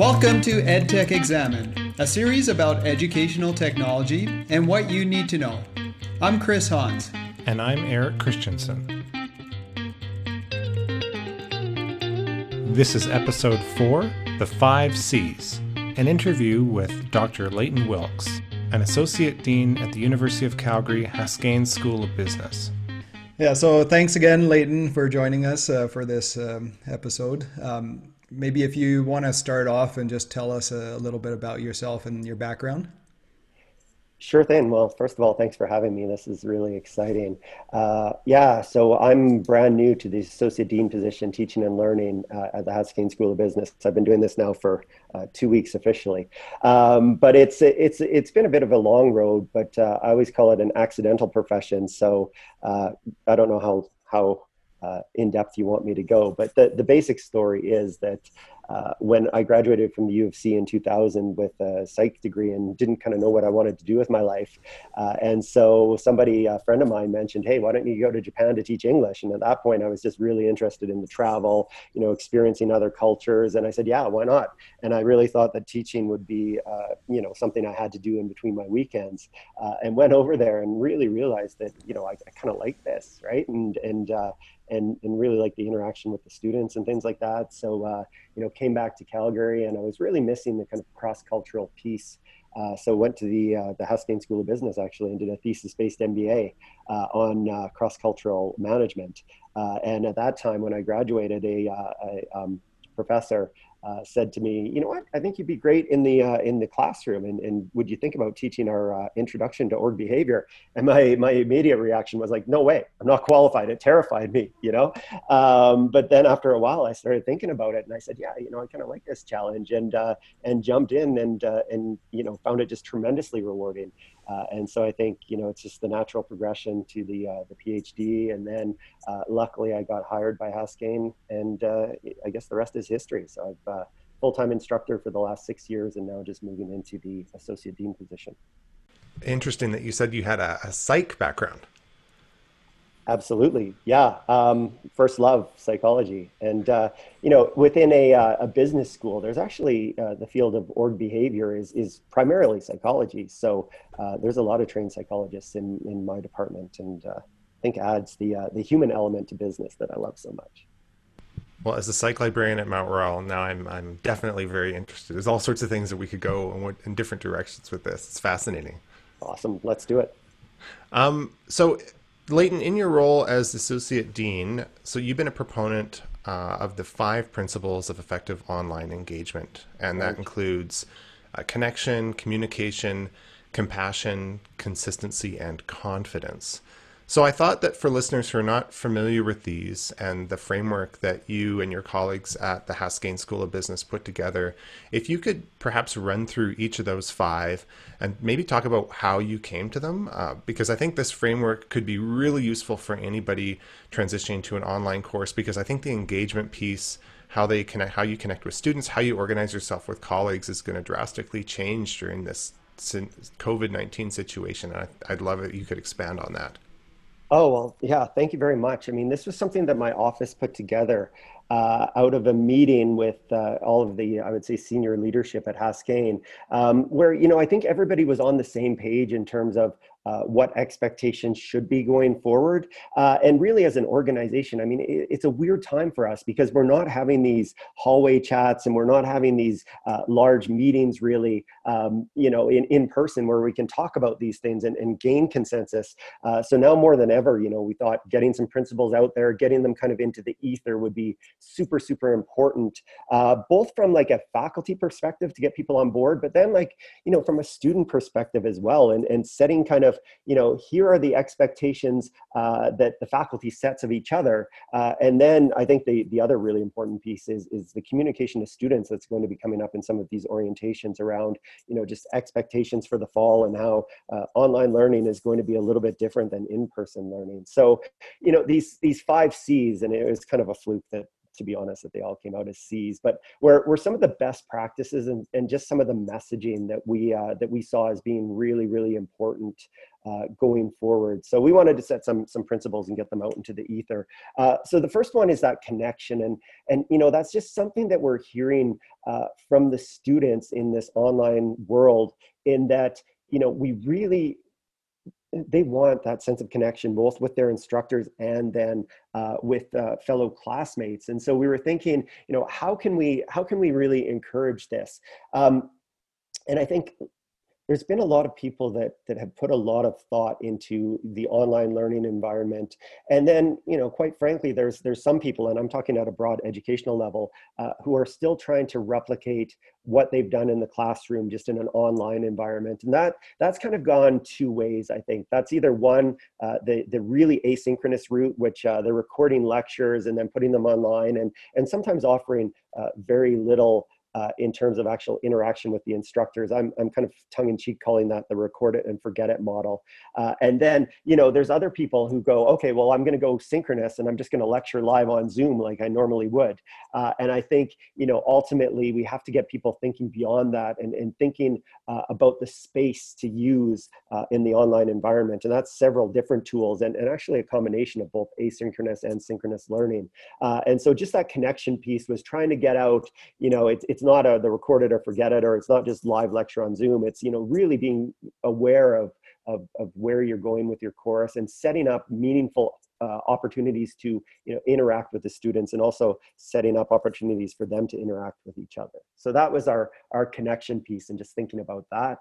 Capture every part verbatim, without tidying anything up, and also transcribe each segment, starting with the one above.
Welcome to EdTech Examine, a series about educational technology and what you need to know. I'm Chris Hans. And I'm Eric Christensen. This is episode four, The Five C's, an interview with Doctor Leighton Wilkes, an associate dean at the University of Calgary Haskayne School of Business. Yeah, so thanks again, Leighton, for joining us uh, for this um, episode. Um, maybe if you want to start off and just tell us a little bit about yourself and your background. Sure thing. Well, first of all, thanks for having me. This is really exciting. Uh, yeah, so I'm brand new to the Associate Dean position, Teaching and Learning uh, at the Haskayne School of Business. I've been doing this now for uh, two weeks officially. Um, but it's it's it's been a bit of a long road, but uh, I always call it an accidental profession. So uh, I don't know how, how uh, in-depth you want me to go. But the, the basic story is that Uh, when I graduated from the U of C in two thousand with a psych degree and didn't kind of know what I wanted to do with my life. Uh, and so somebody, a friend of mine mentioned, hey, why don't you go to Japan to teach English? And at that point, I was just really interested in the travel, you know, experiencing other cultures. And I said, yeah, why not? And I really thought that teaching would be, uh, you know, something I had to do in between my weekends, uh, and went over there and really realized that, you know, I, I kind of like this, right? And, and, uh, And, and really like the interaction with the students and things like that. So, uh, you know, came back to Calgary and I was really missing the kind of cross-cultural piece. Uh, so went to the uh, the Haskayne School of Business actually and did a thesis-based M B A uh, on uh, cross-cultural management. Uh, and at that time when I graduated, a, uh, a um, professor uh, said to me, you know what, I think you'd be great in the uh, in the classroom. And, and would you think about teaching our uh, introduction to org behavior? And my my immediate reaction was like, no way, I'm not qualified. It terrified me, you know? Um, but then after a while, I started thinking about it and I said, yeah, you know, I kind of like this challenge and uh, and jumped in and, uh, and, you know, found it just tremendously rewarding. Uh, and so I think, you know, it's just the natural progression to the uh, the PhD. And then uh, luckily I got hired by Haskayne and uh, I guess the rest is history. So I've uh, full-time instructor for the last six years and now just moving into the associate dean position. Interesting that you said you had a, a psych background. Absolutely. Yeah. Um, first love, psychology. And, uh, you know, within a, uh, a business school, there's actually uh, the field of org behavior is is primarily psychology. So uh, there's a lot of trained psychologists in, in my department and uh, I think adds the, uh, the human element to business that I love so much. Well, as a psych librarian at Mount Royal, now I'm I'm definitely very interested. There's all sorts of things that we could go in, in different directions with this. It's fascinating. Awesome. Let's do it. Um, so... Leighton, in your role as Associate Dean, so you've been a proponent uh, of the five principles of effective online engagement, and that includes uh, connection, communication, compassion, consistency, and confidence. So I thought that for listeners who are not familiar with these and the framework that you and your colleagues at the Haskayne School of Business put together, if you could perhaps run through each of those five and maybe talk about how you came to them, uh, because I think this framework could be really useful for anybody transitioning to an online course, because I think the engagement piece, how they connect, how you connect with students, how you organize yourself with colleagues is going to drastically change during this COVID nineteen situation. And I'd love it if you could expand on that. Oh, well, yeah, thank you very much. I mean, this was something that my office put together uh, out of a meeting with uh, all of the, I would say, senior leadership at Haskayne, um, where, you know, I think everybody was on the same page in terms of Uh, what expectations should be going forward. Uh, and really as an organization, I mean, it, it's a weird time for us because we're not having these hallway chats and we're not having these uh, large meetings really, um, you know, in, in person where we can talk about these things and, and gain consensus. Uh, so now more than ever, you know, we thought getting some principles out there, getting them kind of into the ether would be super, super important, uh, both from like a faculty perspective to get people on board, but then like, you know, from a student perspective as well and, and setting kind of Of, you know, here are the expectations uh, that the faculty sets of each other. Uh, and then I think the, the other really important piece is, is the communication to students that's going to be coming up in some of these orientations around, you know, just expectations for the fall and how uh, online learning is going to be a little bit different than in-person learning. So, you know, these, these five C's, and it was kind of a fluke that to be honest, that they all came out as C's, but were, were some of the best practices and, and just some of the messaging that we, uh, that we saw as being really, really important uh, going forward. So we wanted to set some, some principles and get them out into the ether. Uh, so the first one is that connection. And, and you know, that's just something that we're hearing uh, from the students in this online world, in that, you know, we really, they want that sense of connection, both with their instructors and then uh, with uh, fellow classmates. And so we were thinking, you know, how can we, how can we really encourage this? Um, and I think there's been a lot of people that, that have put a lot of thought into the online learning environment. And then, you know, quite frankly, there's, there's some people, and I'm talking at a broad educational level, uh, who are still trying to replicate what they've done in the classroom, just in an online environment. And that that's kind of gone two ways, I think. That's either one, uh, the, the really asynchronous route, which uh, they're recording lectures and then putting them online, and, and sometimes offering uh, very little Uh, in terms of actual interaction with the instructors. I'm, I'm kind of tongue-in-cheek calling that the record it and forget it model. Uh, and then, you know, there's other people who go, okay, well, I'm going to go synchronous and I'm just going to lecture live on Zoom like I normally would. Uh, and I think, you know, ultimately we have to get people thinking beyond that and, and thinking uh, about the space to use uh, in the online environment. And that's several different tools and, and actually a combination of both asynchronous and synchronous learning. Uh, and so just that connection piece was trying to get out, you know, it's, it's It's not a, the record it or forget it, or it's not just live lecture on Zoom. It's, you know, really being aware of, of, of where you're going with your course and setting up meaningful uh, opportunities to, you know, interact with the students, and also setting up opportunities for them to interact with each other. So that was our, our connection piece and just thinking about that.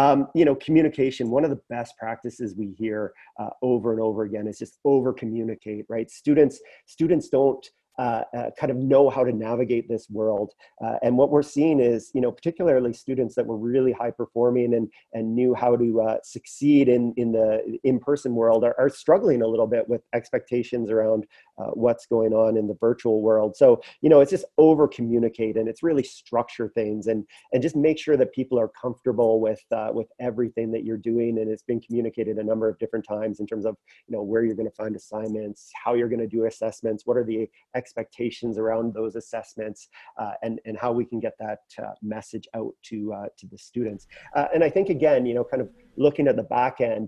Um, you know, communication, one of the best practices we hear uh, over and over again is just over communicate, right? Students, students don't Uh, uh, kind of know how to navigate this world. Uh, and what we're seeing is, you know, particularly students that were really high performing and, and knew how to uh, succeed in, in the in-person world are, are struggling a little bit with expectations around uh, what's going on in the virtual world. So, you know, it's just over communicate, and it's really structure things and, and just make sure that people are comfortable with, uh, with everything that you're doing. And it's been communicated a number of different times in terms of, you know, where you're going to find assignments, how you're going to do assessments, what are the expectations around those assessments, uh, and, and how we can get that uh, message out to, uh, to the students. Uh, and I think, again, you know, kind of looking at the back end,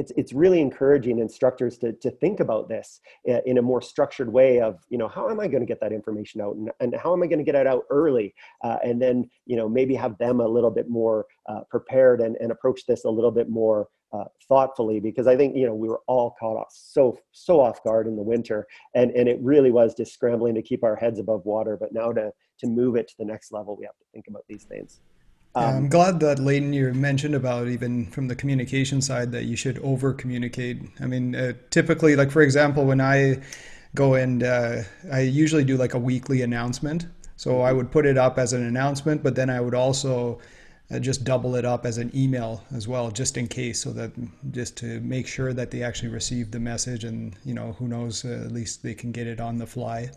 it's, it's really encouraging instructors to, to think about this in a more structured way of, you know, how am I going to get that information out, and, and how am I going to get it out early? Uh, and then, you know, maybe have them a little bit more uh, prepared and, and approach this a little bit more uh, thoughtfully, because I think, you know, we were all caught off so, so off guard in the winter, and, and it really was just scrambling to keep our heads above water. But now to, to move it to the next level, we have to think about these things. Um, yeah, I'm glad that, Leighton, you mentioned about, even from the communication side, that you should over communicate. I mean, uh, typically, like, for example, when I go and uh, I usually do like a weekly announcement. So I would put it up as an announcement, but then I would also uh, just double it up as an email as well, just in case, so that just to make sure that they actually receive the message, and, you know, who knows, uh, at least they can get it on the fly.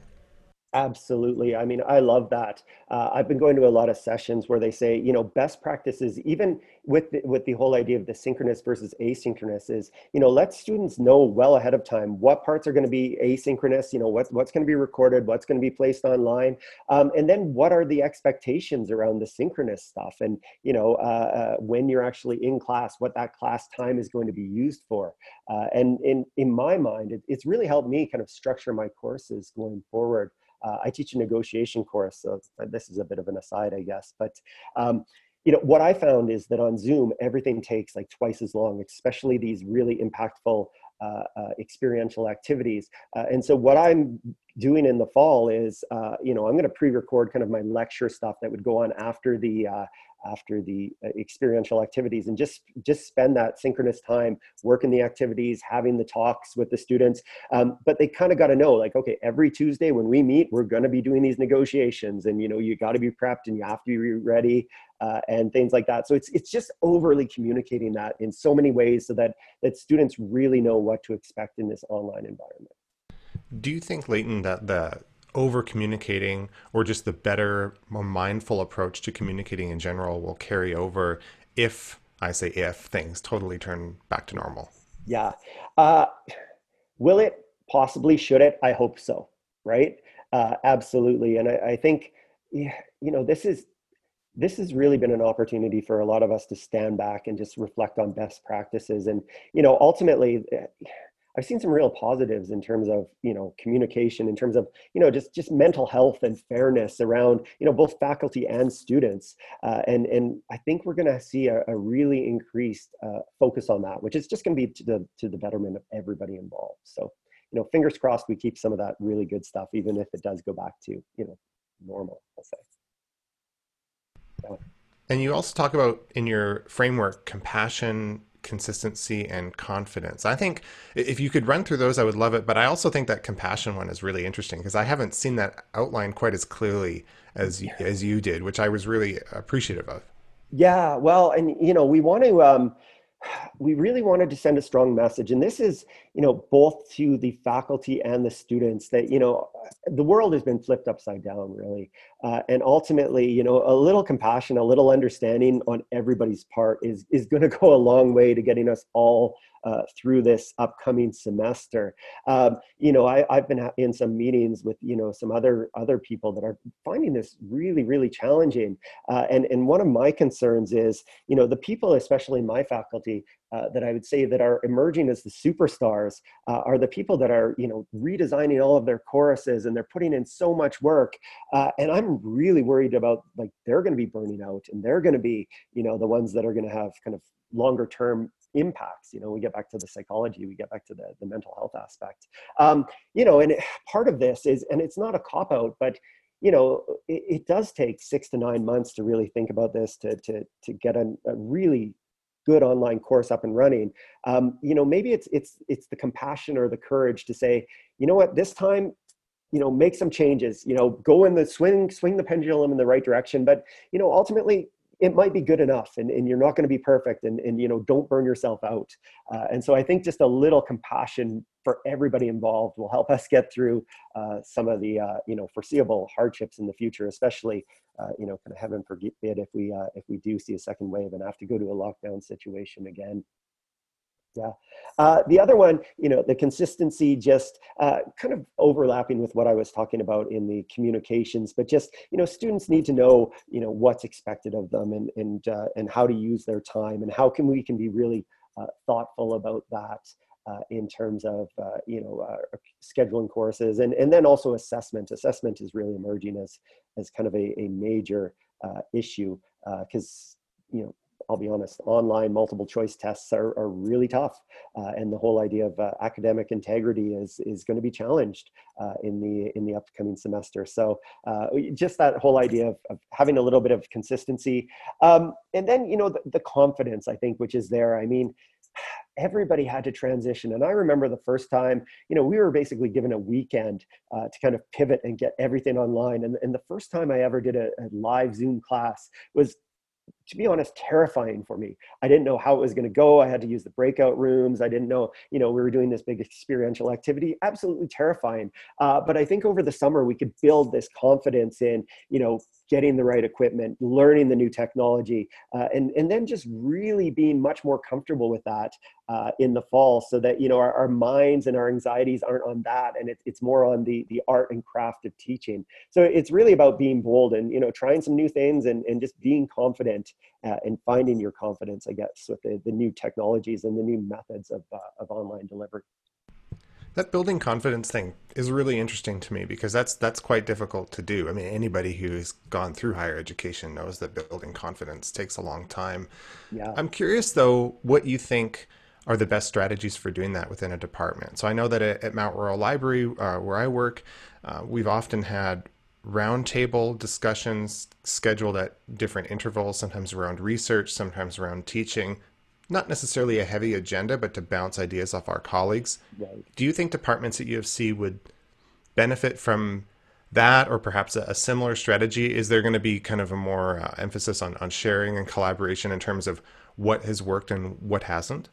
Absolutely. I mean, I love that. Uh, I've been going to a lot of sessions where they say, you know, best practices, even with the, with the whole idea of the synchronous versus asynchronous, is, you know, let students know well ahead of time what parts are going to be asynchronous, you know, what, what's going to be recorded, what's going to be placed online, um, and then what are the expectations around the synchronous stuff, and, you know, uh, uh, when you're actually in class, what that class time is going to be used for. Uh, and in, in my mind, it, it's really helped me kind of structure my courses going forward. Uh, I teach a negotiation course, so this is a bit of an aside, I guess. But, um, you know, what I found is that on Zoom, everything takes like twice as long, especially these really impactful uh, uh, experiential activities. Uh, and so what I'm doing in the fall is, uh, you know, I'm going to pre-record kind of my lecture stuff that would go on after the uh, after the experiential activities, and just just spend that synchronous time working the activities, having the talks with the students. Um, but they kind of got to know, like, okay, every Tuesday when we meet, we're going to be doing these negotiations, and, you know, you got to be prepped and you have to be ready, uh, and things like that. So it's it's just overly communicating that in so many ways, so that that students really know what to expect in this online environment. Do you think, Leighton, that the over communicating, or just the better, more mindful approach to communicating in general, will carry over if, I say if, things totally turn back to normal? Yeah. Uh, will it? Possibly. Should it? I hope so. Right. Uh, absolutely. And I, I think, you know, this is, this has really been an opportunity for a lot of us to stand back and just reflect on best practices. And, you know, ultimately, I've seen some real positives in terms of, you know, communication, in terms of, you know, just, just mental health and fairness around, you know, both faculty and students. Uh, and, and I think we're going to see a, a really increased uh, focus on that, which is just going to be to the, to the betterment of everybody involved. So, you know, fingers crossed, we keep some of that really good stuff, even if it does go back to, you know, normal, let's say. So. And you also talk about in your framework, compassion, consistency, and confidence. I think if you could run through those, I would love it. But I also think that compassion one is really interesting because I haven't seen that outlined quite as clearly as, yeah. as you did, which I was really appreciative of. Yeah, well, and, you know, we want to, um, we really wanted to send a strong message. And this is, you know, both to the faculty and the students that, you know, the world has been flipped upside down, really. Uh, and ultimately, you know, a little compassion, a little understanding on everybody's part is, is going to go a long way to getting us all uh, through this upcoming semester. Um, you know, I, I've been in some meetings with, you know, some other other people that are finding this really, really challenging. Uh, and, and one of my concerns is, you know, the people, especially my faculty, Uh, that I would say that are emerging as the superstars uh, are the people that are, you know, redesigning all of their choruses, and they're putting in so much work. Uh, and I'm really worried about, like, they're going to be burning out, and they're going to be, you know, the ones that are going to have kind of longer term impacts. You know, we get back to the psychology, we get back to the, the mental health aspect. Um, you know, and part of this is, and it's not a cop out, but you know, it, it does take six to nine months to really think about this, to, to, to get a, a really good online course up and running. Um, you know, maybe it's it's it's the compassion or the courage to say, you know what, this time, you know, make some changes. You know, go in the swing, swing the pendulum in the right direction. But you know, ultimately, it might be good enough, and, and you're not going to be perfect. And and you know, don't burn yourself out. Uh, and so, I think just a little compassion for everybody involved will help us get through uh, some of the uh, you know, foreseeable hardships in the future, especially. Uh, you know, kind of heaven forbid if we uh, if we do see a second wave and have to go to a lockdown situation again. Yeah. Uh, the other one, you know, the consistency, just uh, kind of overlapping with what I was talking about in the communications, but just, you know, students need to know, you know, what's expected of them and and uh, and how to use their time, and how can we can be really uh, thoughtful about that. Uh, in terms of, uh, you know, uh, scheduling courses, and, and then also assessment. Assessment is really emerging as, as kind of a, a major uh, issue because, uh, you know, I'll be honest, online multiple choice tests are, are really tough. Uh, and the whole idea of uh, academic integrity is, is going to be challenged uh, in the in the upcoming semester. So uh, just that whole idea of, of having a little bit of consistency. Um, and then, you know, the, the confidence, I think, which is there. I mean, everybody had to transition. And I remember the first time, you know, we were basically given a weekend uh, to kind of pivot and get everything online. And, and the first time I ever did a, a live Zoom class was, to be honest, terrifying for me. I didn't know how it was going to go. I had to use the breakout rooms. I didn't know, you know, we were doing this big experiential activity. Absolutely terrifying. Uh, but I think over the summer, we could build this confidence in, you know, getting the right equipment, learning the new technology, uh, and, and then just really being much more comfortable with that uh, in the fall, so that, you know, our, our minds and our anxieties aren't on that, and it, it's more on the, the art and craft of teaching. So it's really about being bold and, you know, trying some new things, and, and just being confident uh, and finding your confidence, I guess, with the, the new technologies and the new methods of, uh, of online delivery. That building confidence thing is really interesting to me, because that's that's quite difficult to do. I mean, anybody who's gone through higher education knows that building confidence takes a long time. Yeah. I'm curious, though, what you think are the best strategies for doing that within a department. So I know that at Mount Royal Library, uh, where I work, uh, we've often had roundtable discussions scheduled at different intervals, sometimes around research, sometimes around teaching. Not necessarily a heavy agenda, but to bounce ideas off our colleagues. Right. Do you think departments at U of C would benefit from that, or perhaps a, a similar strategy? Is there going to be kind of a more uh, emphasis on, on sharing and collaboration in terms of what has worked and what hasn't?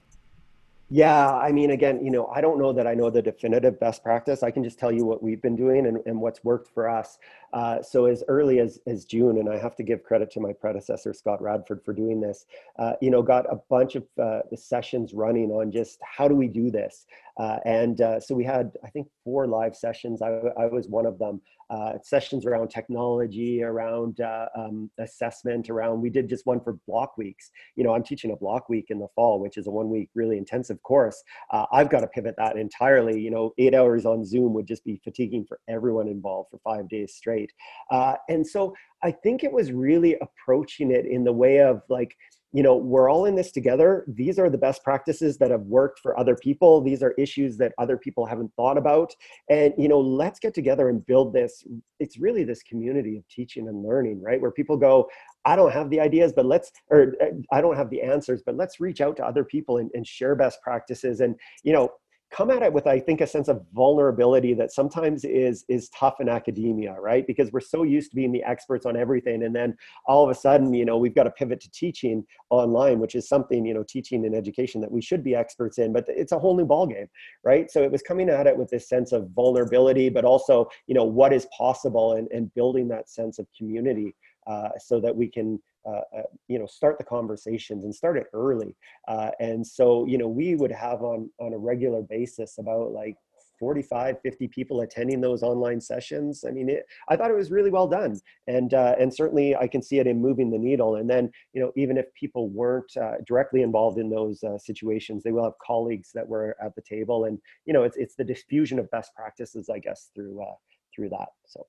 Yeah, I mean, again, you know, I don't know that I know the definitive best practice. I can just tell you what we've been doing and, and what's worked for us. Uh, so as early as, as June, and I have to give credit to my predecessor, Scott Radford, for doing this, uh, you know, got a bunch of uh, the sessions running on just how do we do this? Uh, and uh, so we had, I think, four live sessions. I, I was one of them. Uh, sessions around technology, around uh, um, assessment, around, we did just one for block weeks. You know, I'm teaching a block week in the fall, which is a one week really intensive course. Uh, I've got to pivot that entirely. You know, eight hours on Zoom would just be fatiguing for everyone involved for five days straight. Uh, and so I think it was really approaching it in the way of like, you know, we're all in this together. These are the best practices that have worked for other people. These are issues that other people haven't thought about. And, you know, let's get together and build this. It's really this community of teaching and learning, right? Where people go, I don't have the ideas, but let's, or I don't have the answers, but let's reach out to other people and, and share best practices. And, you know, come at it with, I think, a sense of vulnerability that sometimes is is tough in academia, right? Because we're so used to being the experts on everything. And then all of a sudden, you know, we've got to pivot to teaching online, which is something, you know, teaching and education that we should be experts in, but it's a whole new ballgame, right? So it was coming at it with this sense of vulnerability, but also, you know, what is possible and, and building that sense of community uh, so that we can Uh, uh, you know, start the conversations and start it early. Uh, and so, you know, we would have on, on a regular basis about like forty-five, fifty people attending those online sessions. I mean, it, I thought it was really well done. And, uh, and certainly I can see it in moving the needle. And then, you know, even if people weren't uh, directly involved in those uh, situations, they will have colleagues that were at the table. And, you know, it's, it's the diffusion of best practices, I guess, through, uh, through that. So.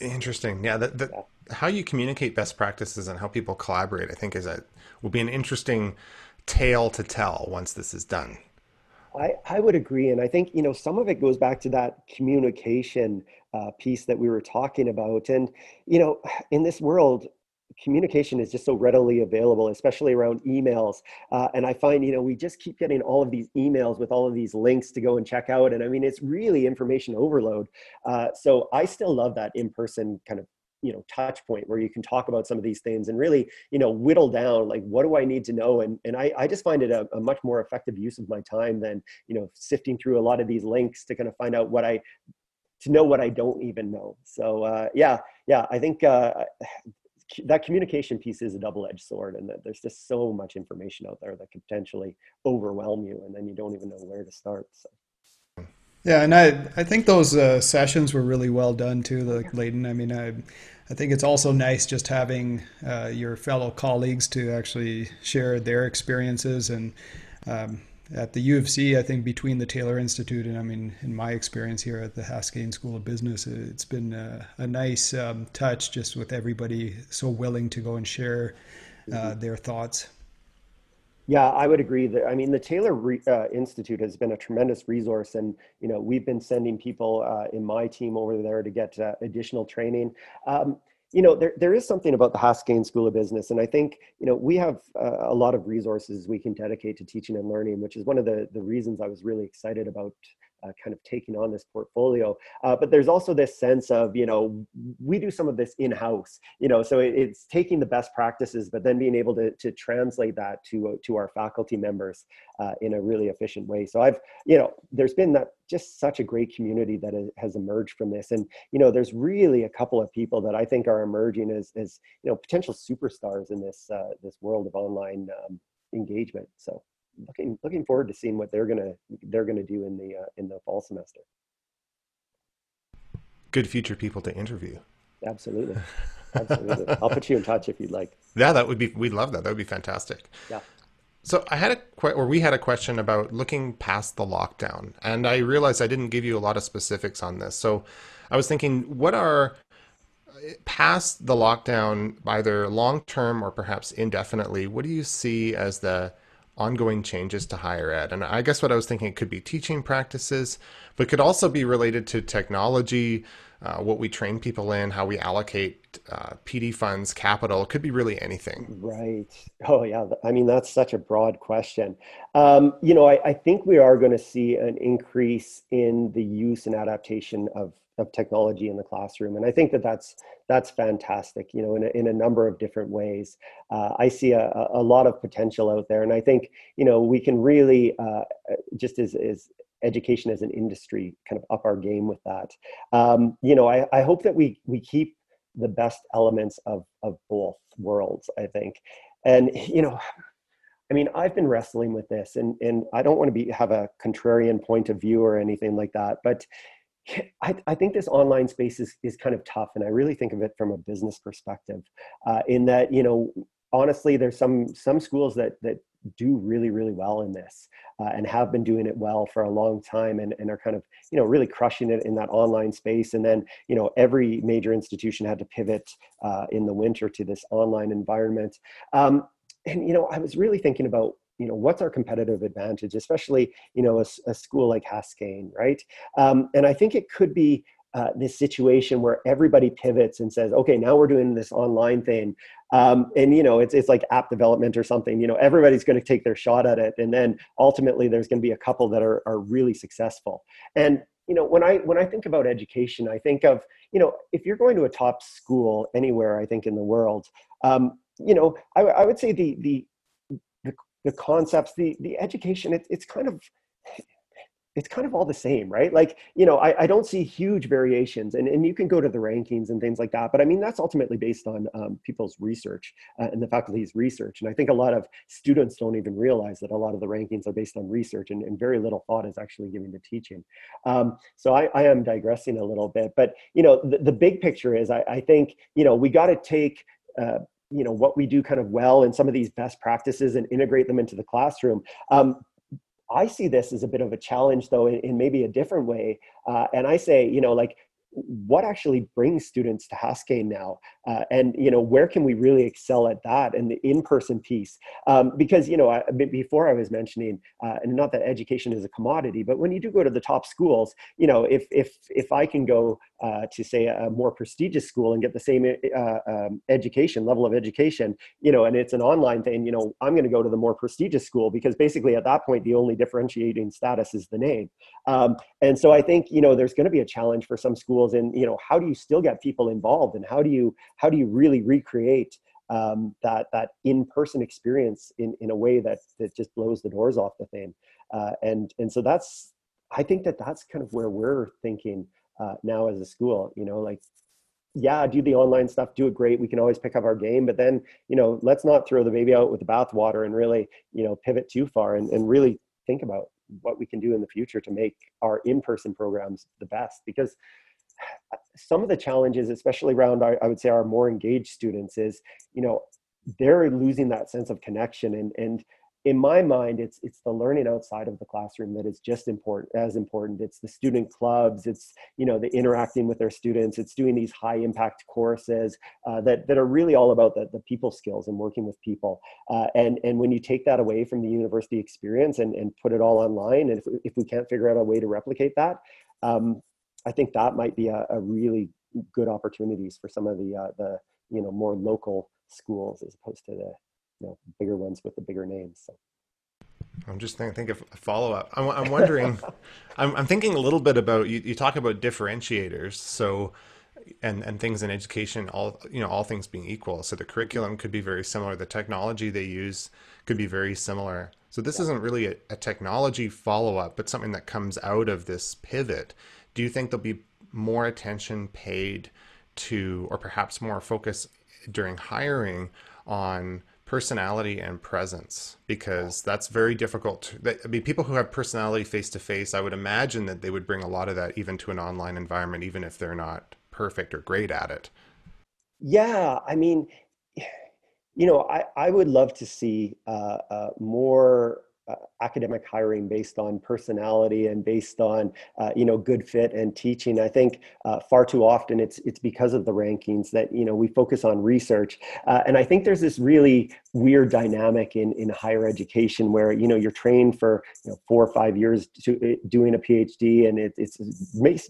Interesting. Yeah, the, the, how you communicate best practices and how people collaborate, I think, is a will be an interesting tale to tell once this is done. I, I would agree. And I think, you know, some of it goes back to that communication uh, piece that we were talking about. And, you know, in this world, communication is just so readily available, especially around emails. Uh, and I find, you know, we just keep getting all of these emails with all of these links to go and check out. And I mean, it's really information overload. Uh, so I still love that in-person kind of, you know, touch point where you can talk about some of these things and really, you know, whittle down, like, what do I need to know? And and I, I just find it a, a much more effective use of my time than, you know, sifting through a lot of these links to kind of find out what I, to know what I don't even know. So uh, yeah, yeah, I think, uh, that communication piece is a double-edged sword, and that there's just so much information out there that could potentially overwhelm you, and then you don't even know where to start. So. Yeah, and I I think those uh, sessions were really well done too, like Leighton. I mean, I I think it's also nice just having uh, your fellow colleagues to actually share their experiences. And um, at the U of C, I think between the Taylor Institute and I mean, in my experience here at the Haskayne School of Business, it's been a, a nice um, touch just with everybody so willing to go and share uh, their thoughts. Yeah, I would agree that, I mean, the Taylor Re- uh, Institute has been a tremendous resource, and, you know, we've been sending people uh, in my team over there to get uh, additional training. Um, You know, there, there is something about the Haskayne School of Business. And I think, you know, we have uh, a lot of resources we can dedicate to teaching and learning, which is one of the, the reasons I was really excited about uh, kind of taking on this portfolio. Uh, but there's also this sense of, you know, we do some of this in-house, you know, so it, it's taking the best practices, but then being able to, to translate that to, uh, to our faculty members uh, in a really efficient way. So I've, you know, there's been that just such a great community that has emerged from this. And, you know, there's really a couple of people that I think are emerging as, as you know, potential superstars in this uh, this world of online um, engagement. So looking looking forward to seeing what they're going to they're going to do in the uh, in the fall semester. Good future people to interview. Absolutely. Absolutely. I'll put you in touch if you'd like. Yeah, that would be, we'd love that. That would be fantastic. Yeah. So I had a or we had a question about looking past the lockdown, and I realized I didn't give you a lot of specifics on this. So I was thinking, what are past the lockdown, either long term or perhaps indefinitely, what do you see as the ongoing changes to higher ed? And I guess what I was thinking, it could be teaching practices, but could also be related to technology, uh, what we train people in, how we allocate Uh, P D funds, capital. It could be really anything. Right. Oh, yeah. I mean, that's such a broad question. Um, you know, I, I think we are going to see an increase in the use and adaptation of of technology in the classroom. And I think that that's, that's fantastic, you know, in a, in a number of different ways. Uh, I see a, a lot of potential out there. And I think, you know, we can really uh, just as, as education as an industry kind of up our game with that. Um, you know, I, I hope that we, we keep the best elements of, of both worlds, I think. And, you know, I mean, I've been wrestling with this, and, and I don't want to be have a contrarian point of view or anything like that, but I, I think this online space is, is kind of tough. And I really think of it from a business perspective, uh, in that, you know, honestly, there's some some schools that that do really, really well in this, uh, and have been doing it well for a long time, and, and are kind of, you know, really crushing it in that online space. And then, you know, every major institution had to pivot uh, in the winter to this online environment. Um, and, you know, I was really thinking about, you know, what's our competitive advantage, especially, you know, a, a school like Haskayne, right? Um, and I think it could be uh, this situation where everybody pivots and says, okay, now we're doing this online thing. Um, and, you know, it's, it's like app development or something, you know, everybody's going to take their shot at it. And then ultimately there's going to be a couple that are, are really successful. And, you know, when I, when I think about education, I think of, you know, if you're going to a top school anywhere, I think in the world, um, you know, I, I would say the, the, the concepts, the, the education, it, it's kind of, it's kind of all the same, right? Like, you know, I, I don't see huge variations, and, and you can go to the rankings and things like that. But I mean, that's ultimately based on um, people's research uh, and the faculty's research. And I think a lot of students don't even realize that a lot of the rankings are based on research, and, and very little thought is actually given to teaching. Um, so I, I am digressing a little bit, but, you know, the, the big picture is I, I think, you know, we got to take, uh, you know, what we do kind of well and some of these best practices and integrate them into the classroom. Um, I see this as a bit of a challenge, though, in, in maybe a different way. Uh, and I say, you know, like, what actually brings students to Haskayne now? Uh, and, you know, where can we really excel at that and the in-person piece? Um, because, you know, I, before I was mentioning, uh, and not that education is a commodity, but when you do go to the top schools, you know, if if if I can go uh, to, say, a more prestigious school and get the same uh, um, education, level of education, you know, and it's an online thing, you know, I'm going to go to the more prestigious school, because basically at that point, the only differentiating status is the name. Um, and so I think, you know, there's going to be a challenge for some schools. And, you know, how do you still get people involved, and how do you how do you really recreate um, that that in-person experience in, in a way that, that just blows the doors off the thing? Uh, and and so that's, I think that that's kind of where we're thinking uh, now as a school, you know, like, yeah, do the online stuff, do it great. We can always pick up our game, but then, you know, let's not throw the baby out with the bathwater and really, you know, pivot too far and, and really think about what we can do in the future to make our in-person programs the best. Because some of the challenges, especially around, our, I would say, our more engaged students is, you know, they're losing that sense of connection. And, and in my mind, it's it's the learning outside of the classroom that is just important, as important. It's the student clubs, it's, you know, the interacting with their students, it's doing these high impact courses uh, that, that are really all about the, the people skills and working with people. Uh, and, and when you take that away from the university experience and, and put it all online, and if, if we can't figure out a way to replicate that, um, I think that might be a, a really good opportunities for some of the, uh, the, you know, more local schools as opposed to the, you know, bigger ones with the bigger names. So. I'm just thinking, think of a follow-up. I'm, I'm wondering, I'm, I'm thinking a little bit about, you, you talk about differentiators. So, and, and things in education, all, you know, all things being equal. So the curriculum could be very similar. The technology they use could be very similar. So this yeah. isn't really a, a technology follow-up, but something that comes out of this pivot. Do you think there'll be more attention paid to, or perhaps more focus during hiring on personality and presence? Because that's very difficult. To, I mean, people who have personality face-to-face, I would imagine that they would bring a lot of that even to an online environment, even if they're not perfect or great at it. Yeah, I mean, you know, I, I would love to see uh, uh, more Uh, academic hiring based on personality and based on, uh, you know, good fit and teaching. I think uh, far too often it's it's because of the rankings that, you know, we focus on research. Uh, and I think there's this really weird dynamic in, in higher education where, you know, you're trained for, you know, four or five years to, doing a PhD, and it, it's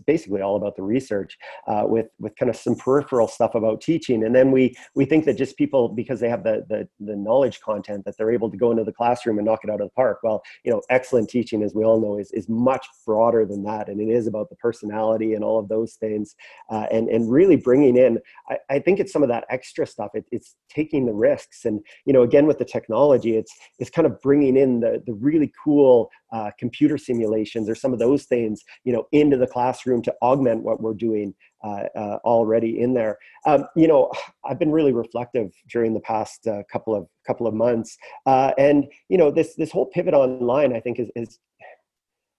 basically all about the research uh, with, with kind of some peripheral stuff about teaching. And then we we think that just people, because they have the, the, the knowledge content, that they're able to go into the classroom and knock it out of the park. Well, you know, excellent teaching, as we all know, is, is much broader than that. And it is about the personality and all of those things. Uh, and, and really bringing in, I, I think it's some of that extra stuff. It, it's taking the risks. And, you know, again, with the technology, it's, it's kind of bringing in the, the really cool uh, computer simulations or some of those things, you know, into the classroom to augment what we're doing uh, uh, already in there. Um, you know, I've been really reflective during the past uh, couple of couple of months, uh, and you know, this this whole pivot online, I think, is is.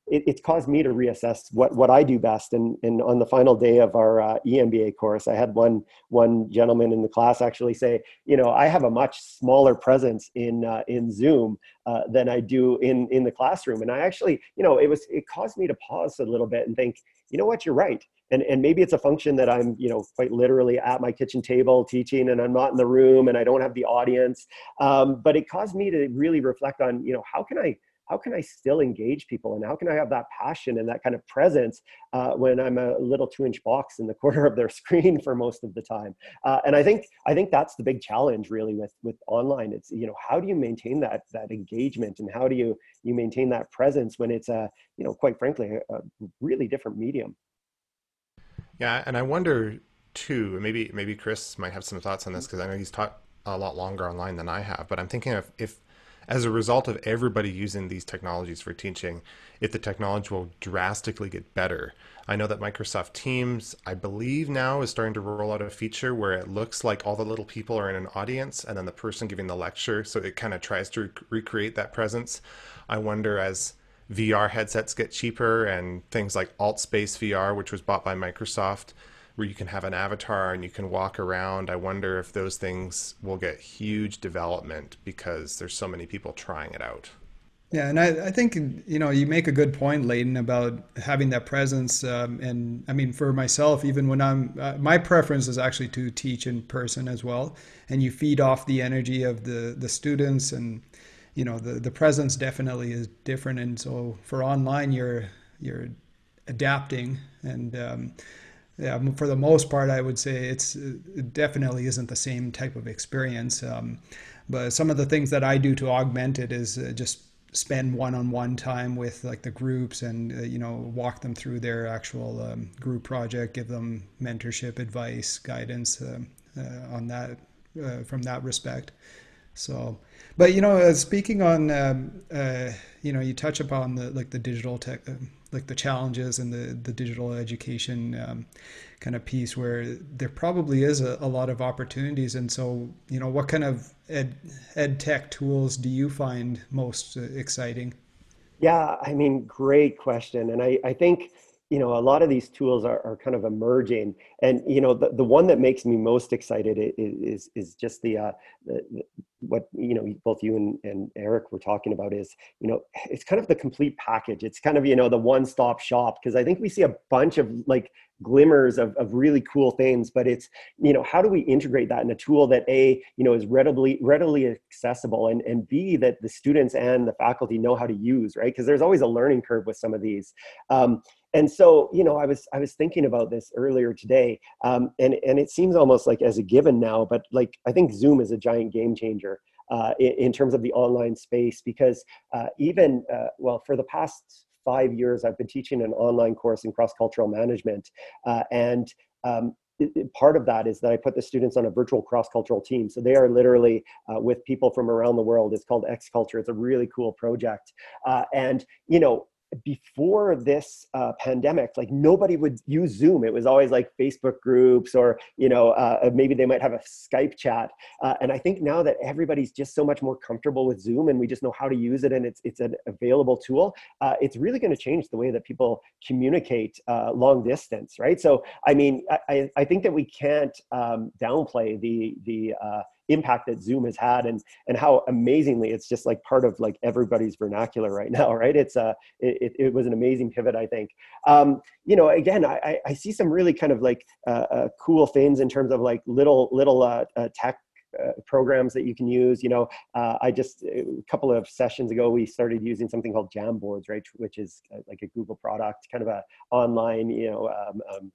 It, it's caused me to reassess what, what I do best. And, and on the final day of our uh, E M B A course, I had one, one gentleman in the class actually say, you know, I have a much smaller presence in, uh, in Zoom uh, than I do in, in the classroom. And I actually, you know, it was, it caused me to pause a little bit and think, you know what, you're right. And, and maybe it's a function that I'm, you know, quite literally at my kitchen table teaching and I'm not in the room and I don't have the audience. Um, but it caused me to really reflect on, you know, how can I, How can I still engage people, and how can I have that passion and that kind of presence uh, when I'm a little two-inch box in the corner of their screen for most of the time? Uh, and I think I think that's the big challenge, really, with with online. It's, you know, how do you maintain that that engagement, and how do you you maintain that presence when it's a, you know, quite frankly, a, a really different medium? Yeah, and I wonder too. Maybe maybe Chris might have some thoughts on this, because I know he's taught a lot longer online than I have. But I'm thinking of if. As a result of everybody using these technologies for teaching, if the technology will drastically get better. I know that Microsoft Teams, I believe now, is starting to roll out a feature where it looks like all the little people are in an audience and then the person giving the lecture, so it kind of tries to rec- recreate that presence. I wonder, as V R headsets get cheaper and things like AltSpace V R, which was bought by Microsoft, where you can have an avatar and you can walk around. I wonder if those things will get huge development because there's so many people trying it out. Yeah, and I, I think, you know, you make a good point, Leighton, about having that presence. Um, and I mean, for myself, even when I'm, uh, my preference is actually to teach in person as well. And you feed off the energy of the the students, and, you know, the, the presence definitely is different. And so for online, you're, you're adapting and, um, yeah, for the most part, I would say it's it definitely isn't the same type of experience. Um, but some of the things that I do to augment it is uh, just spend one-on-one time with like the groups, and uh, you know, walk them through their actual um, group project, give them mentorship, advice, guidance uh, uh, on that uh, from that respect. So, but you know, uh, speaking on um, uh, you know, you touch upon the like the digital tech. Uh, like the challenges and the, the digital education um, kind of piece, where there probably is a, a lot of opportunities. And so, you know, what kind of ed, ed tech tools do you find most exciting? Yeah, I mean, great question. And I, I think, you know, a lot of these tools are, are kind of emerging. And, you know, the, the one that makes me most excited is is just the, uh, the, the what, you know, both you and, and Eric were talking about is, you know, it's kind of the complete package. It's kind of, you know, the one-stop shop, because I think we see a bunch of like glimmers of, of really cool things, but it's, you know, how do we integrate that in a tool that A, you know, is readily readily accessible, and, and B, that the students and the faculty know how to use, right? Because there's always a learning curve with some of these. Um, and so, you know, I was I was thinking about this earlier today, um, and, and it seems almost like as a given now, but like, I think Zoom is a giant game changer uh, in, in terms of the online space, because uh, even, uh, well, for the past five years, I've been teaching an online course in cross-cultural management. Uh, and um, it, it, part of that is that I put the students on a virtual cross-cultural team. So they are literally uh, with people from around the world. It's called X-Culture. It's a really cool project. Uh, and, you know, before this uh, pandemic, like nobody would use Zoom. It was always like Facebook groups, or, you know, uh, maybe they might have a Skype chat. Uh, and I think now that everybody's just so much more comfortable with Zoom, and we just know how to use it, and it's it's an available tool, uh, it's really going to change the way that people communicate uh, long distance, right? So, I mean, I, I think that we can't um, downplay the the uh, impact that Zoom has had, and and how amazingly it's just like part of like everybody's vernacular right now, right? It's a, it, it was an amazing pivot, I think. Um, you know, again, I, I see some really kind of like uh, uh, cool things in terms of like little, little uh, uh, tech Uh, programs that you can use. You know, uh, I just a couple of sessions ago we started using something called Jamboards, right, which is uh, like a Google product, kind of a online, you know, um, um,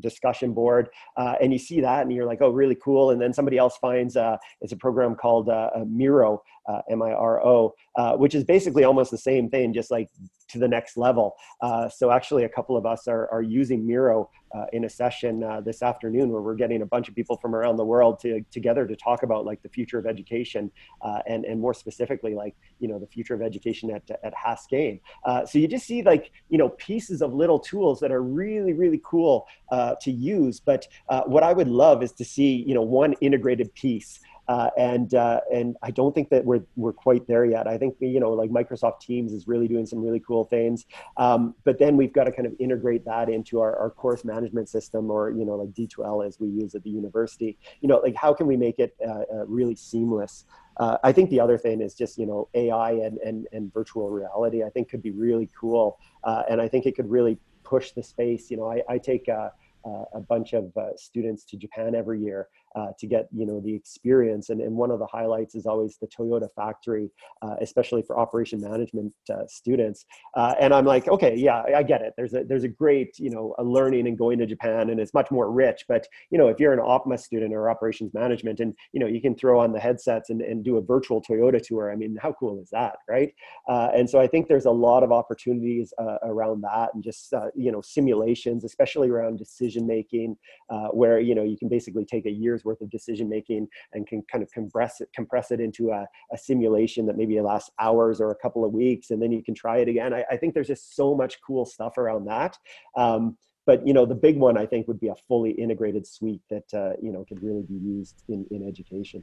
discussion board, uh, and you see that and you're like, oh, really cool. And then somebody else finds uh, it's a program called uh, Miro, uh, M I R O, uh, which is basically almost the same thing, just like to the next level. Uh, so actually a couple of us are, are using Miro uh, in a session uh, this afternoon where we're getting a bunch of people from around the world to, together to talk about like the future of education uh, and, and more specifically, like, you know, the future of education at, at Haskayne. Uh, so you just see like, you know, pieces of little tools that are really, really cool uh, to use. But uh, what I would love is to see, you know, one integrated piece. Uh, and uh, and I don't think that we're we're quite there yet. I think, you know, like Microsoft Teams is really doing some really cool things, um, but then we've got to kind of integrate that into our, our course management system, or, you know, like D two L as we use at the university. You know, like how can we make it uh, uh, really seamless? Uh, I think the other thing is just, you know, A I and and and virtual reality. I think could be really cool, uh, and I think it could really push the space. You know, I, I take uh, uh, a bunch of uh, students to Japan every year. Uh, to get, you know, the experience. And, and one of the highlights is always the Toyota factory, uh, especially for operation management uh, students. Uh, and I'm like, okay, yeah, I get it. There's a, there's a great, you know, a learning and going to Japan, and it's much more rich. But, you know, if you're an OPMA student or operations management and, you know, you can throw on the headsets and, and do a virtual Toyota tour. I mean, how cool is that, right? Uh, and so I think there's a lot of opportunities uh, around that, and just, uh, you know, simulations, especially around decision-making, uh, where, you know, you can basically take a year's worth of decision making and can kind of compress it, compress it into a, a simulation that maybe lasts hours or a couple of weeks, and then you can try it again. I, I think there's just so much cool stuff around that. Um, but you know, the big one I think would be a fully integrated suite that uh, you know could really be used in, in education.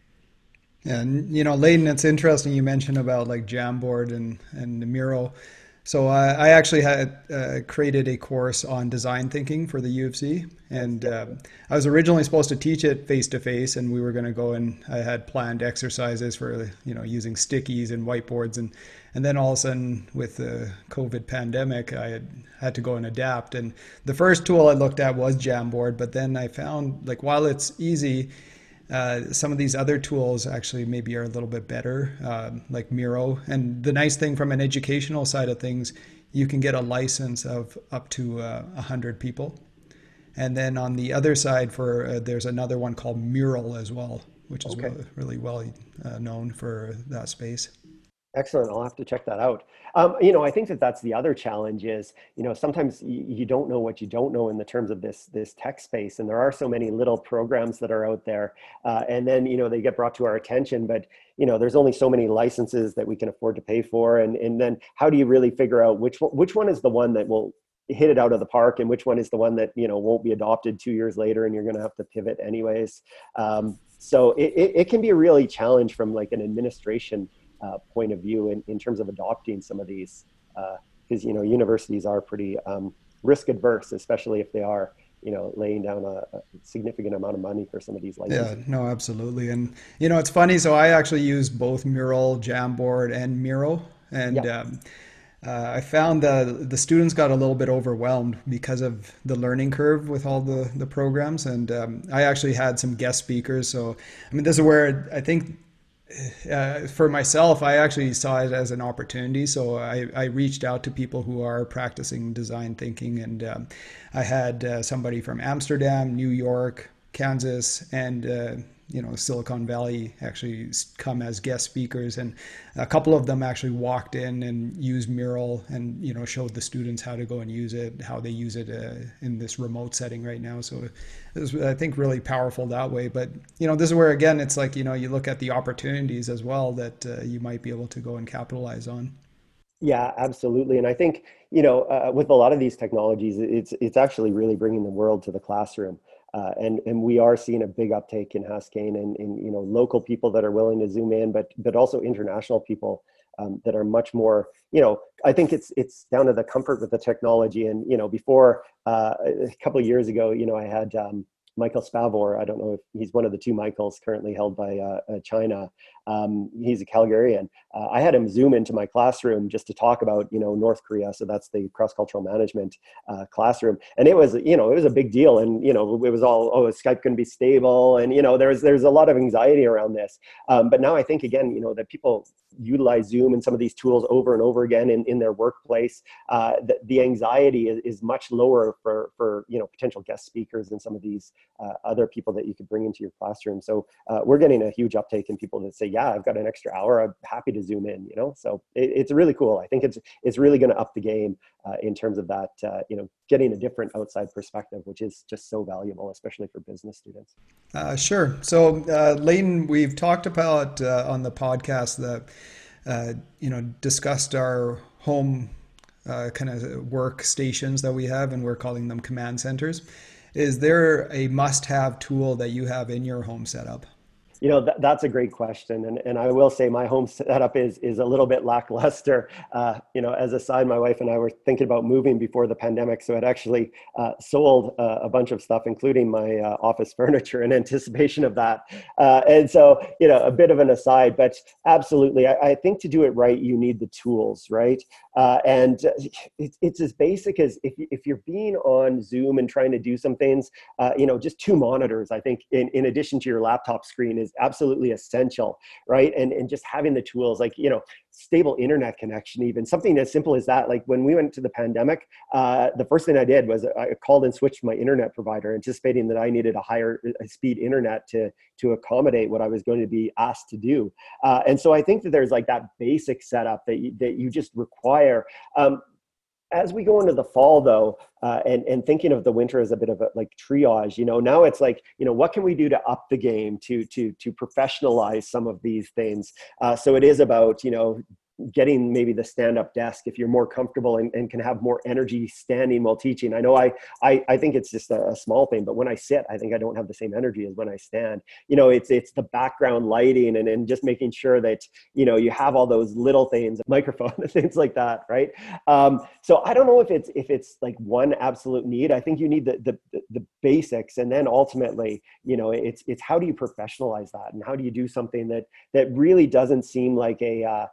And you know, Leighton, it's interesting you mentioned about like Jamboard and and the Miro. So uh, I actually had uh, created a course on design thinking for the U of C, and uh, I was originally supposed to teach it face to face, and we were going to go, and I had planned exercises for, you know, using stickies and whiteboards, and and then all of a sudden with the COVID pandemic, I had, had to go and adapt. And the first tool I looked at was Jamboard, but then I found like while it's easy, Uh, some of these other tools actually maybe are a little bit better, uh, like Miro. And the nice thing from an educational side of things, you can get a license of up to uh, one hundred people. And then on the other side, for uh, there's another one called Mural as well, which is okay. well, really well uh, known for that space. Excellent. I'll have to check that out. Um, you know, I think that that's the other challenge is, you know, sometimes you, you don't know what you don't know in the terms of this this tech space. And there are so many little programs that are out there. Uh, and then, you know, they get brought to our attention, but, you know, there's only so many licenses that we can afford to pay for. And, and then how do you really figure out which one, which one is the one that will hit it out of the park, and which one is the one that, you know, won't be adopted two years later and you're going to have to pivot anyways. Um, so it, it, it can be a really challenge from like an administration Uh, point of view in, in terms of adopting some of these, because uh, you know, universities are pretty um, risk adverse, especially if they are, you know, laying down a, a significant amount of money for some of these licenses. Yeah, no, absolutely. And you know, it's funny. So I actually use both Mural, Jamboard, and Miro, and yeah. um, uh, I found the the students got a little bit overwhelmed because of the learning curve with all the the programs. And um, I actually had some guest speakers. So I mean, this is where I think. Uh, for myself, I actually saw it as an opportunity. So I, I reached out to people who are practicing design thinking, and um, I had uh, somebody from Amsterdam, New York, Kansas, and uh, you know, Silicon Valley actually come as guest speakers, and a couple of them actually walked in and used Mural, and you know, showed the students how to go and use it, how they use it uh, in this remote setting right now. So it was, I think, really powerful that way. But you know, this is where again, it's like, you know, you look at the opportunities as well that uh, you might be able to go and capitalize on. Yeah, absolutely. And I think, you know, uh, with a lot of these technologies, it's it's actually really bringing the world to the classroom. Uh, and, and we are seeing a big uptake in Haskayne and, and, you know, local people that are willing to zoom in, but, but also international people um, that are much more, you know, I think it's, it's down to the comfort with the technology. And, you know, before uh, a couple of years ago, you know, I had um, Michael Spavor. I don't know if he's one of the two Michaels currently held by uh, China. Um, he's a Calgarian. Uh, I had him zoom into my classroom just to talk about, you know, North Korea. So that's the cross-cultural management uh, classroom. And it was, you know, it was a big deal. And, you know, it was all, oh, is Skype going to be stable? And, you know, there's, there's a lot of anxiety around this. Um, but now I think, again, you know, that people utilize Zoom and some of these tools over and over again in, in their workplace. Uh, the, the anxiety is, is much lower for, for, you know, potential guest speakers in some of these uh, other people that you could bring into your classroom. So uh, we're getting a huge uptake in people that say, yeah, I've got an extra hour, I'm happy to Zoom in, you know? So it, it's really cool. I think it's, it's really gonna up the game uh, in terms of that, uh, you know, getting a different outside perspective, which is just so valuable, especially for business students. Uh, sure. So uh, Leighton, we've talked about uh, on the podcast that, uh, you know, discussed our home Uh, kind of work stations that we have, and we're calling them command centers. Is there a must-have tool that you have in your home setup? You know, th- that's a great question. And, and I will say my home setup is is a little bit lackluster. Uh, you know, as a side, my wife and I were thinking about moving before the pandemic. So it actually uh, sold uh, a bunch of stuff, including my uh, office furniture in anticipation of that. Uh, and so, you know, a bit of an aside, but absolutely. I, I think to do it right, you need the tools, right? Uh, and it, it's as basic as if, if you're being on Zoom and trying to do some things, uh, you know, just two monitors, I think, in, in addition to your laptop screen is absolutely essential, right? And and just having the tools, like, you know, stable internet connection, even something as simple as that. Like when we went to the pandemic, uh, the first thing I did was I called and switched my internet provider, anticipating that I needed a higher speed internet to to accommodate what I was going to be asked to do. Uh, and so I think that there's like that basic setup that you, that you just require. Um, As we go into the fall, though, uh, and, and thinking of the winter as a bit of a like triage, you know, now it's like, you know, what can we do to up the game, to to to professionalize some of these things? Uh, so it is about, you know, getting maybe the stand-up desk if you're more comfortable and, and can have more energy standing while teaching. I know I I, I think it's just a, a small thing, but when I sit, I think I don't have the same energy as when I stand. You know, it's it's the background lighting and, and just making sure that, you know, you have all those little things, microphone and things like that, right? Um, so I don't know if it's if it's like one absolute need. I think you need the the the basics, and then ultimately, you know, it's it's how do you professionalize that, and how do you do something that that really doesn't seem like a uh,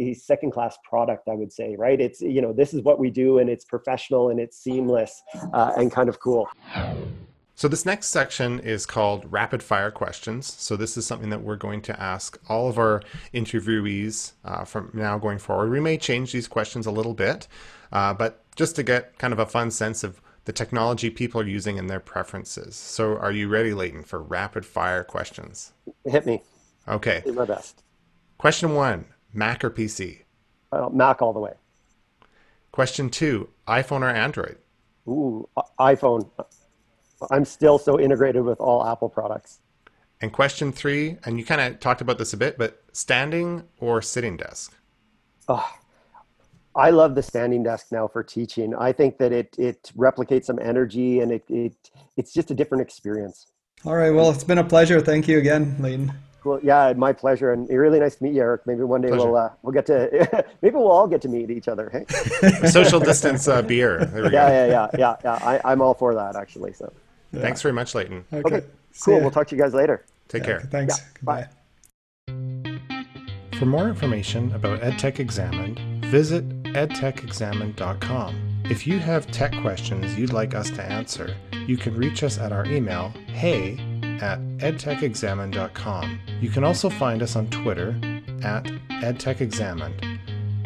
a second-class product, I would say, right? It's, you know, this is what we do, and it's professional, and it's seamless, uh, and kind of cool. So this next section is called rapid fire questions. So this is something that we're going to ask all of our interviewees uh, from now going forward. We may change these questions a little bit, uh, but just to get kind of a fun sense of the technology people are using and their preferences. So are you ready, Leighton, for rapid fire questions? Hit me. Okay. Do my best. Question one. Mac or P C? Uh, Mac all the way. Question two, iPhone or Android? Ooh, iPhone. I'm still so integrated with all Apple products. And question three, and you kind of talked about this a bit, but standing or sitting desk? Oh, I love the standing desk now for teaching. I think that it it replicates some energy, and it, it it's just a different experience. All right, well, it's been a pleasure. Thank you again, Leighton. Well, yeah, my pleasure, and really nice to meet you, Eric. Maybe one day pleasure. we'll uh, we'll get to maybe we'll all get to meet each other. Hey, social distance uh, beer. There we yeah, go. yeah, yeah, yeah, yeah. I, I'm all for that, actually. So, yeah. Thanks very much, Leighton. Okay, okay. Cool. Ya. We'll talk to you guys later. Take yeah, care. Okay, thanks. Yeah, bye. For more information about EdTech Examined, visit edtech examined dot com. If you have tech questions you'd like us to answer, you can reach us at our email. Hey. at edtech examined dot com. You can also find us on Twitter at edtech examined.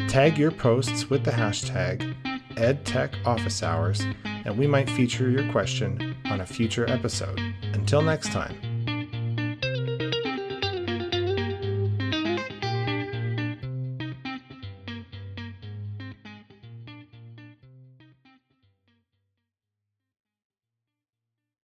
Tag your posts with the hashtag edtech office hours, and we might feature your question on a future episode. Until next time.